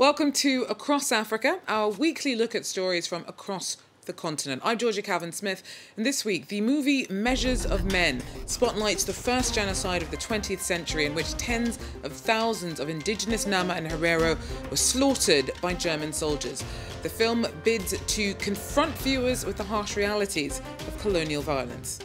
Welcome to Across Africa, our weekly look at stories from across the continent. I'm Georgia Calvin-Smith, and this week the movie Measures of Men spotlights the first genocide of the 20th century in which tens of thousands of indigenous Nama and Herero were slaughtered by German soldiers. The film bids to confront viewers with the harsh realities of colonial violence.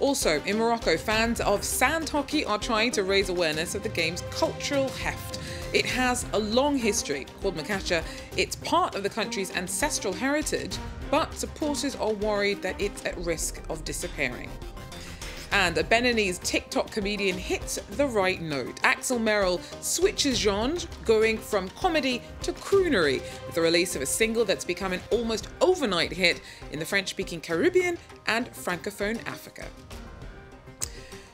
Also, in Morocco, fans of sand hockey are trying to raise awareness of the game's cultural heft. It has a long history, called Makacha. It's part of the country's ancestral heritage, but supporters are worried that it's at risk of disappearing. And a Beninese TikTok comedian hits the right note. Axel Merryl switches genre, going from comedy to croonery, with the release of a single that's become an almost overnight hit in the French-speaking Caribbean and Francophone Africa.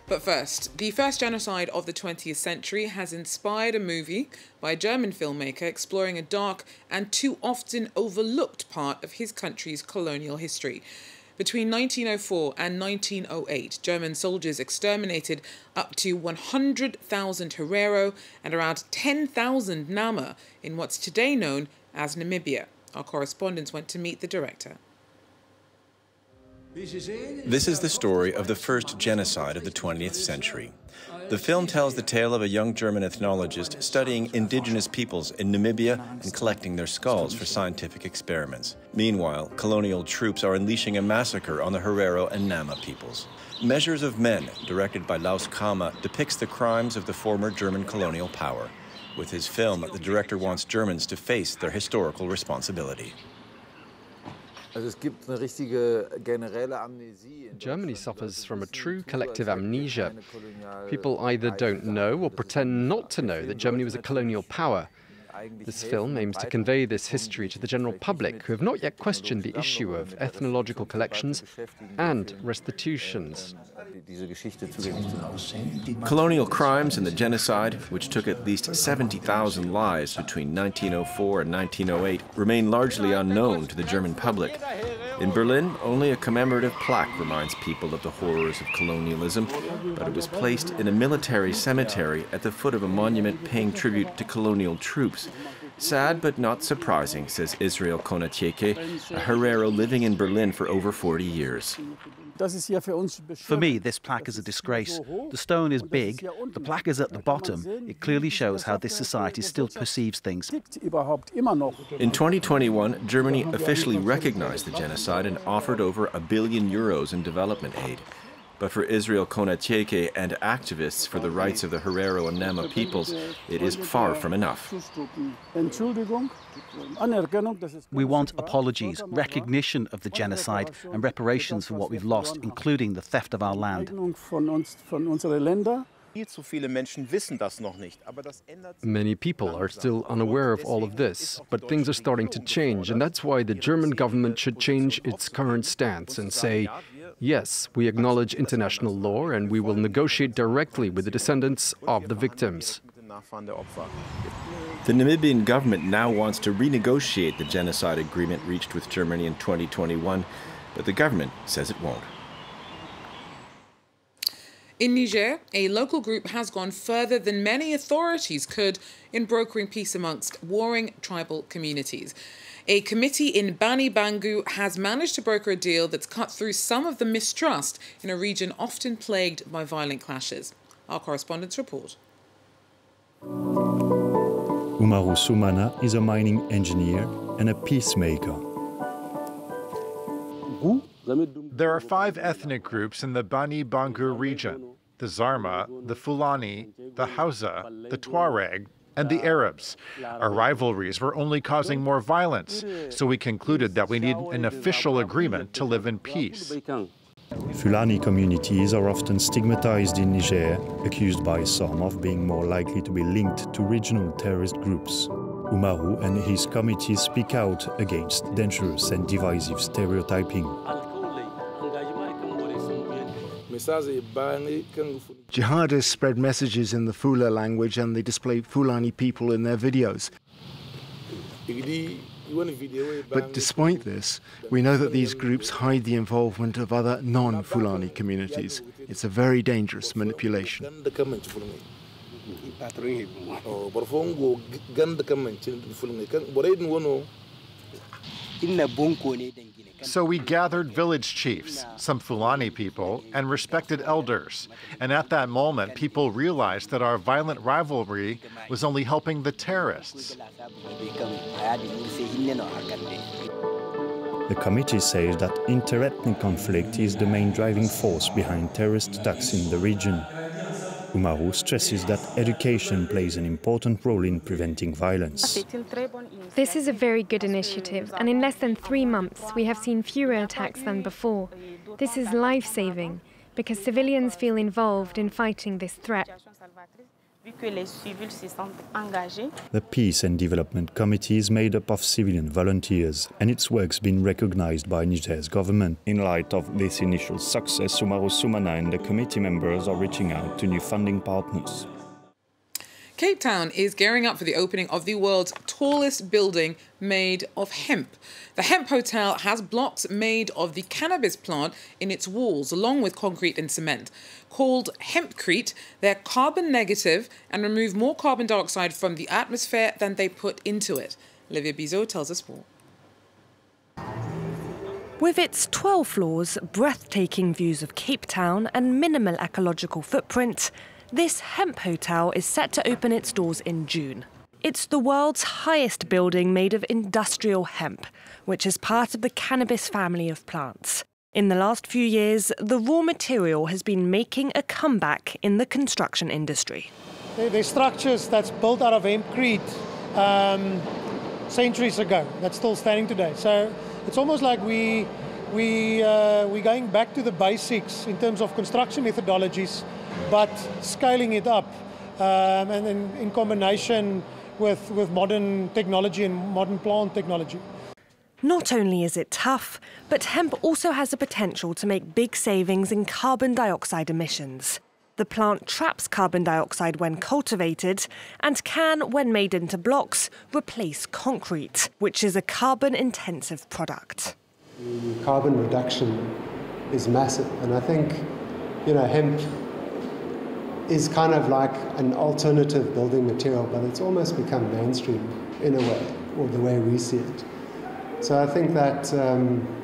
But first, the first genocide of the 20th century has inspired a movie by a German filmmaker exploring a dark and too often overlooked part of his country's colonial history. Between 1904 and 1908, German soldiers exterminated up to 100,000 Herero and around 10,000 Nama in what's today known as Namibia. Our correspondents went to meet the director. This is the story of the first genocide of the 20th century. The film tells the tale of a young German ethnologist studying indigenous peoples in Namibia and collecting their skulls for scientific experiments. Meanwhile, colonial troops are unleashing a massacre on the Herero and Nama peoples. Measures of Men, directed by Klaus Kamma, depicts the crimes of the former German colonial power. With his film, the director wants Germans to face their historical responsibility. Germany suffers from a true collective amnesia. People either don't know or pretend not to know that Germany was a colonial power. This film aims to convey this history to the general public, who have not yet questioned the issue of ethnological collections and restitutions. Colonial crimes and the genocide, which took at least 70,000 lives between 1904 and 1908, remain largely unknown to the German public. In Berlin, only a commemorative plaque reminds people of the horrors of colonialism, but it was placed in a military cemetery at the foot of a monument paying tribute to colonial troops. Sad but not surprising, says Israel Kaunatjike, a Herero living in Berlin for over 40 years. For me, this plaque is a disgrace. The stone is big, the plaque is at the bottom. It clearly shows how this society still perceives things. In 2021, Germany officially recognized the genocide and offered over €1 billion in development aid. But for Israel Kaunatjike and activists for the rights of the Herero and Nama peoples, it is far from enough. We want apologies, recognition of the genocide, and reparations for what we've lost, including the theft of our land. Many people are still unaware of all of this, but things are starting to change, and that's why the German government should change its current stance and say, yes, we acknowledge international law and we will negotiate directly with the descendants of the victims. The Namibian government now wants to renegotiate the genocide agreement reached with Germany in 2021, but the government says it won't. In Niger, a local group has gone further than many authorities could in brokering peace amongst warring tribal communities. A committee in Bani Bangu has managed to broker a deal that's cut through some of the mistrust in a region often plagued by violent clashes. Our correspondents report. Soumarou Soumana is a mining engineer and a peacemaker. There are 5 ethnic groups in the Bani Bangu region: the Zarma, the Fulani, the Hausa, the Tuareg, and the Arabs. Our rivalries were only causing more violence, so we concluded that we need an official agreement to live in peace. Fulani communities are often stigmatized in Niger, accused by some of being more likely to be linked to regional terrorist groups. Umaru and his committee speak out against dangerous and divisive stereotyping. Jihadists spread messages in the Fula language and they display Fulani people in their videos. But despite this, we know that these groups hide the involvement of other non-Fulani communities. It's a very dangerous manipulation. patron him. Oh, Borfongo Ganda come and children full make Boredin. So we gathered village chiefs, some Fulani people, and respected elders. And at that moment, people realized that our violent rivalry was only helping the terrorists. The committee says that interethnic conflict is the main driving force behind terrorist attacks in the region. Soumarou stresses that education plays an important role in preventing violence. This is a very good initiative, and in less than 3 months we have seen fewer attacks than before. This is life-saving, because civilians feel involved in fighting this threat. The Peace and Development Committee is made up of civilian volunteers, and its work's been recognized by Niger's government. In light of this initial success, Soumarou Soumana and the committee members are reaching out to new funding partners. Cape Town is gearing up for the opening of the world's tallest building made of hemp. The Hemp Hotel has blocks made of the cannabis plant in its walls, along with concrete and cement. Called Hempcrete, they're carbon negative and remove more carbon dioxide from the atmosphere than they put into it. Olivia Bizot tells us more. With its 12 floors, breathtaking views of Cape Town and minimal ecological footprint, this hemp hotel is set to open its doors in June. It's the world's highest building made of industrial hemp, which is part of the cannabis family of plants. In the last few years, the raw material has been making a comeback in the construction industry. The structures that's built out of hempcrete centuries ago, that's still standing today. So it's almost like we're going back to the basics in terms of construction methodologies, but scaling it up and in combination with modern technology and modern plant technology. Not only is it tough, but hemp also has the potential to make big savings in carbon dioxide emissions. The plant traps carbon dioxide when cultivated and can, when made into blocks, replace concrete, which is a carbon-intensive product. The carbon reduction is massive, and I think, you know, hemp is kind of like an alternative building material, but it's almost become mainstream in a way, or the way we see it. So I think that,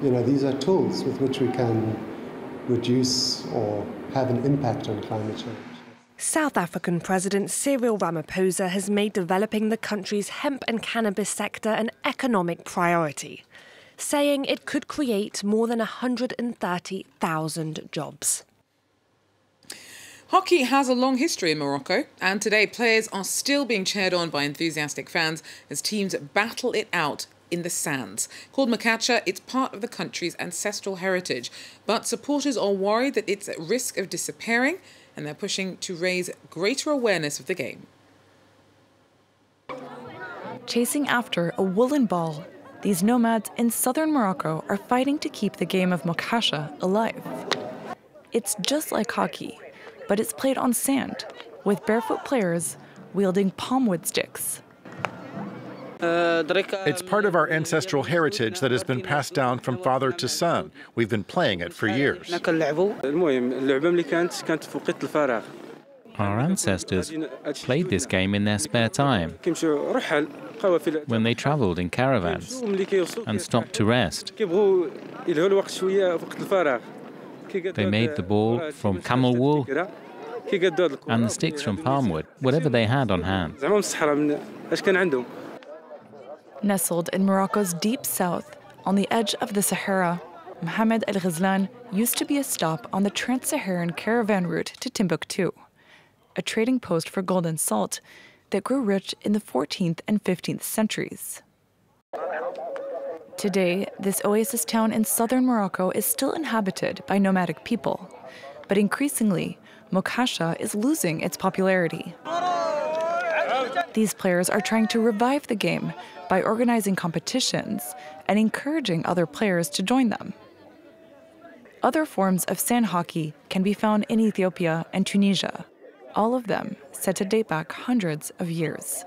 you know, these are tools with which we can reduce or have an impact on climate change. South African President Cyril Ramaphosa has made developing the country's hemp and cannabis sector an economic priority, saying it could create more than 130,000 jobs. Hockey has a long history in Morocco, and today players are still being cheered on by enthusiastic fans as teams battle it out in the sands. Called Makacha, it's part of the country's ancestral heritage, but supporters are worried that it's at risk of disappearing, and they're pushing to raise greater awareness of the game. Chasing after a woolen ball, these nomads in southern Morocco are fighting to keep the game of Makacha alive. It's just like hockey, but it's played on sand, with barefoot players wielding palmwood sticks. It's part of our ancestral heritage that has been passed down from father to son. We've been playing it for years. Our ancestors played this game in their spare time, when they travelled in caravans and stopped to rest. They made the ball from camel wool and the sticks from palmwood, whatever they had on hand. Nestled in Morocco's deep south, on the edge of the Sahara, Mohamed El Ghazlan used to be a stop on the Trans-Saharan caravan route to Timbuktu, a trading post for gold and salt that grew rich in the 14th and 15th centuries. Today, this oasis town in southern Morocco is still inhabited by nomadic people, but increasingly, Makacha is losing its popularity. These players are trying to revive the game by organizing competitions and encouraging other players to join them. Other forms of sand hockey can be found in Ethiopia and Tunisia, all of them said to date back hundreds of years.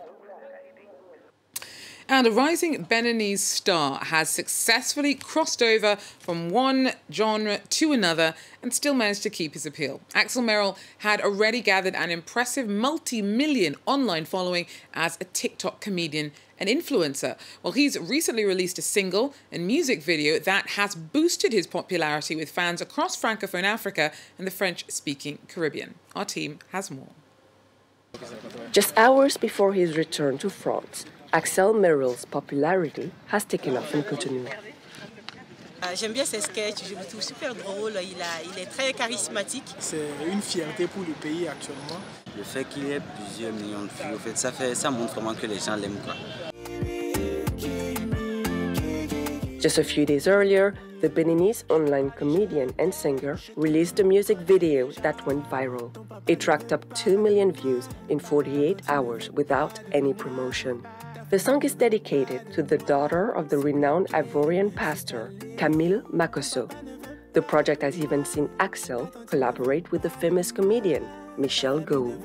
And a rising Beninese star has successfully crossed over from one genre to another and still managed to keep his appeal. Axel Merryl had already gathered an impressive multi-million online following as a TikTok comedian and influencer. Well, he's recently released a single and music video that has boosted his popularity with fans across Francophone Africa and the French-speaking Caribbean. Our team has more. Just hours before his return to France, Axel Merryl's popularity has taken off in Cotonou. J'aime bien ses sketchs, je le trouve super drôle, il est très charismatique. C'est une fierté pour le pays actuellement. Le fait qu'il y ait plusieurs millions de vues, au fait, ça montre vraiment que les gens l'aiment. Just a few days earlier, the Beninese online comedian and singer released a music video that went viral. It racked up 2 million views in 48 hours without any promotion. The song is dedicated to the daughter of the renowned Ivorian pastor, Camille Makosso. The project has even seen Axel collaborate with the famous comedian, Michel Gou.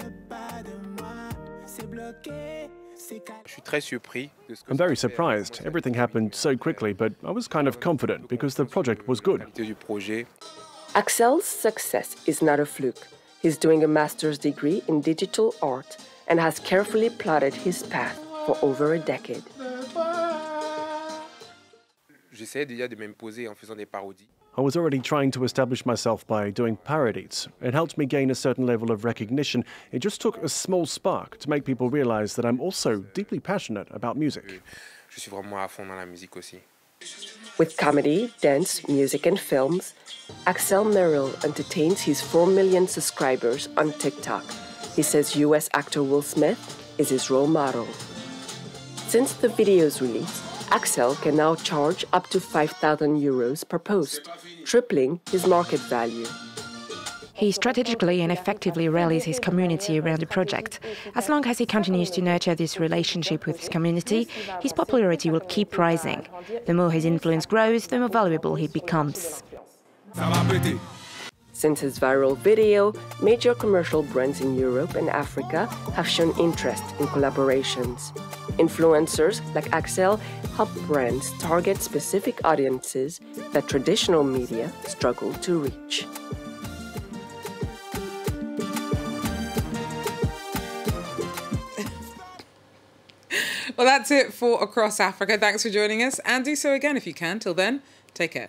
I'm very surprised. Everything happened so quickly, but I was kind of confident because the project was good. Axel's success is not a fluke. He's doing a master's degree in digital art and has carefully plotted his path for over a decade. I was already trying to establish myself by doing parodies. It helped me gain a certain level of recognition. It just took a small spark to make people realize that I'm also deeply passionate about music. With comedy, dance, music and films, Axel Merryl entertains his 4 million subscribers on TikTok. He says US actor Will Smith is his role model. Since the video's release, Axel can now charge up to 5,000 euros per post, tripling his market value. He strategically and effectively rallies his community around the project. As long as he continues to nurture this relationship with his community, his popularity will keep rising. The more his influence grows, the more valuable he becomes. Since his viral video, major commercial brands in Europe and Africa have shown interest in collaborations. Influencers like Axel help brands target specific audiences that traditional media struggle to reach. Well, that's it for Across Africa. Thanks for joining us, and do so again if you can. Till then, take care.